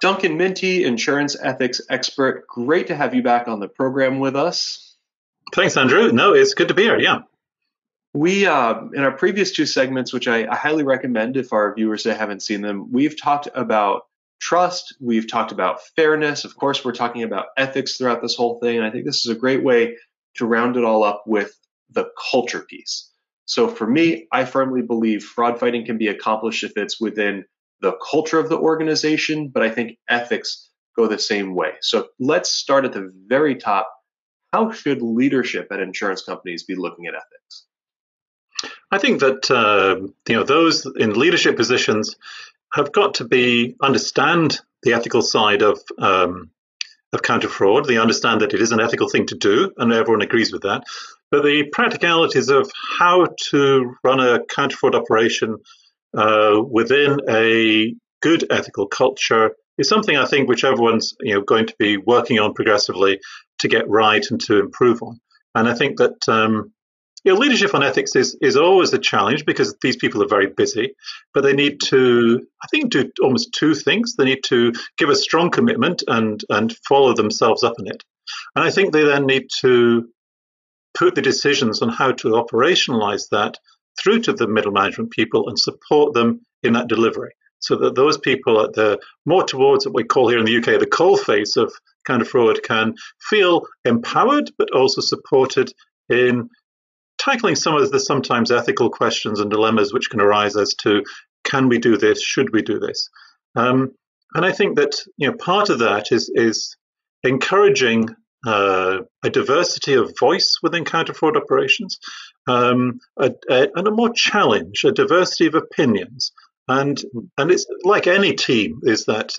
Duncan Minty, insurance ethics expert, great to have you back on the program with us. Thanks, Andrew. No, it's good to be here, yeah. We, in our previous two segments, which I highly recommend if our viewers haven't seen them, we've talked about trust, we've talked about fairness, of course we're talking about ethics throughout this whole thing, and I think this is a great way to round it all up with the culture piece. So for me, I firmly believe fraud fighting can be accomplished if it's within the culture of the organization, but I think ethics go the same way. So let's start at the very top. How should leadership at insurance companies be looking at ethics? I think that those in leadership positions have got to understand the ethical side of counter fraud. They understand that it is an ethical thing to do, and everyone agrees with that. But the practicalities of how to run a counter fraud operation within a good ethical culture is something I think which everyone's going to be working on progressively to get right and to improve on. And I think that leadership on ethics is always a challenge because these people are very busy, but they need to, I think, do almost two things. They need to give a strong commitment and follow themselves up in it. And I think they then need to put the decisions on how to operationalize that through to the middle management people and support them in that delivery, so that those people at the more towards what we call here in the UK the coalface of counter fraud can feel empowered but also supported in tackling some of the sometimes ethical questions and dilemmas which can arise as to can we do this, should we do this, and I think that part of that is encouraging a diversity of voice within counter fraud operations, and a more challenge, a diversity of opinions. And it's like any team, is that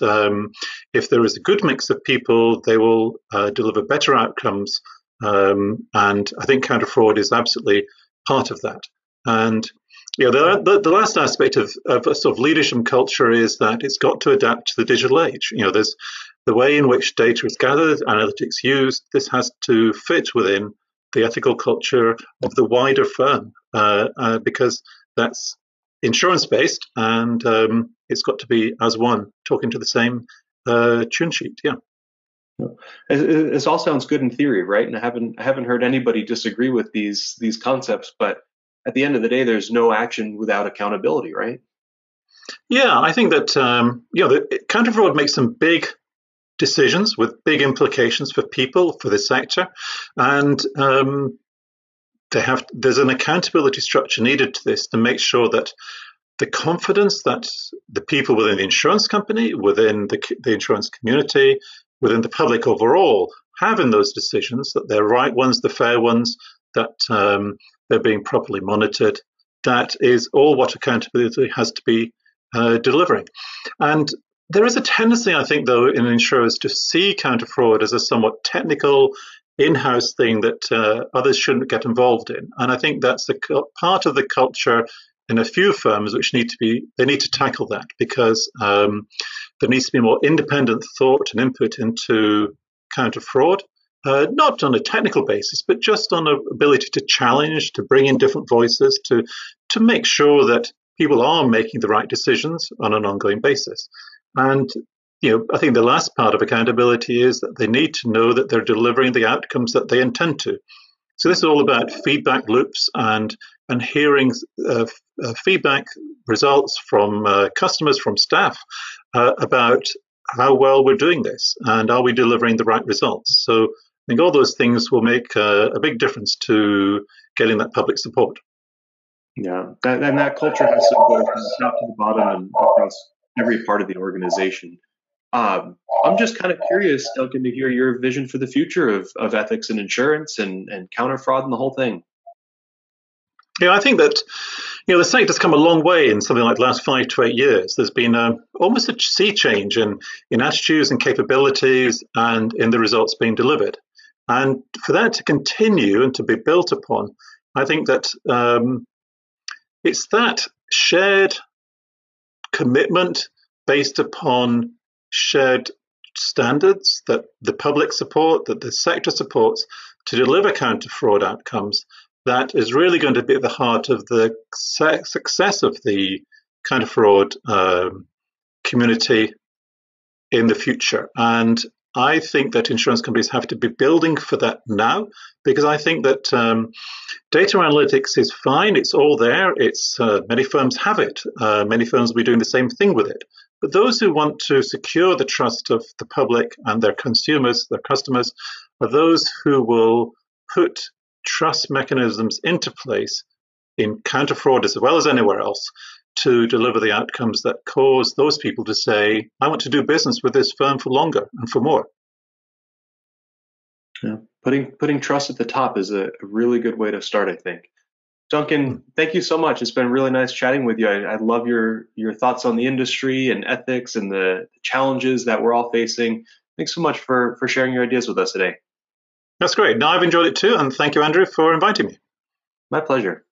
if there is a good mix of people, they will deliver better outcomes. And I think counter fraud is absolutely part of that. And the last aspect of a sort of leadership culture is that it's got to adapt to the digital age. There's the way in which data is gathered, analytics used, this has to fit within the ethical culture of the wider firm because that's insurance-based and it's got to be as one, talking to the same tune sheet, yeah. This all sounds good in theory, right? And I haven't heard anybody disagree with these concepts, but at the end of the day, there's no action without accountability, right? Yeah, I think that counter fraud makes some big decisions with big implications for people, for the sector, and there's an accountability structure needed to this to make sure that the confidence that the people within the insurance company, within the insurance community, within the public overall have in those decisions, that they're right ones, the fair ones, that they're being properly monitored. That is all what accountability has to be delivering. And there is a tendency, I think, though, in insurers to see counter fraud as a somewhat technical in-house thing that others shouldn't get involved in. And I think that's a part of the culture in a few firms which need to tackle that, because there needs to be more independent thought and input into counter fraud, not on a technical basis, but just on an ability to challenge, to bring in different voices, to make sure that people are making the right decisions on an ongoing basis. And I think the last part of accountability is that they need to know that they're delivering the outcomes that they intend to. So this is all about feedback loops and hearing feedback results from customers, from staff, about how well we're doing this and are we delivering the right results. So I think all those things will make a big difference to getting that public support. Yeah, that culture has to go from the top to the bottom and across every part of the organization. I'm just kind of curious, Duncan, to hear your vision for the future of ethics and insurance and counter fraud and the whole thing. Yeah, I think that the sector's come a long way in something like the last 5 to 8 years. There's been almost a sea change in attitudes and capabilities and in the results being delivered. And for that to continue and to be built upon, I think that it's that shared commitment based upon shared standards that the public support, that the sector supports, to deliver counter fraud outcomes, that is really going to be at the heart of the success of the counter fraud community in the future. And I think that insurance companies have to be building for that now, because I think that data analytics is fine. It's all there. It's many firms have it. Many firms will be doing the same thing with it. But those who want to secure the trust of the public and their consumers, their customers, are those who will put trust mechanisms into place in counter-fraud as well as anywhere else, to deliver the outcomes that cause those people to say, I want to do business with this firm for longer and for more. Yeah. Putting trust at the top is a really good way to start, I think. Duncan, thank you so much. It's been really nice chatting with you. I love your thoughts on the industry and ethics and the challenges that we're all facing. Thanks so much for sharing your ideas with us today. That's great. No, I've enjoyed it too. And thank you, Andrew, for inviting me. My pleasure.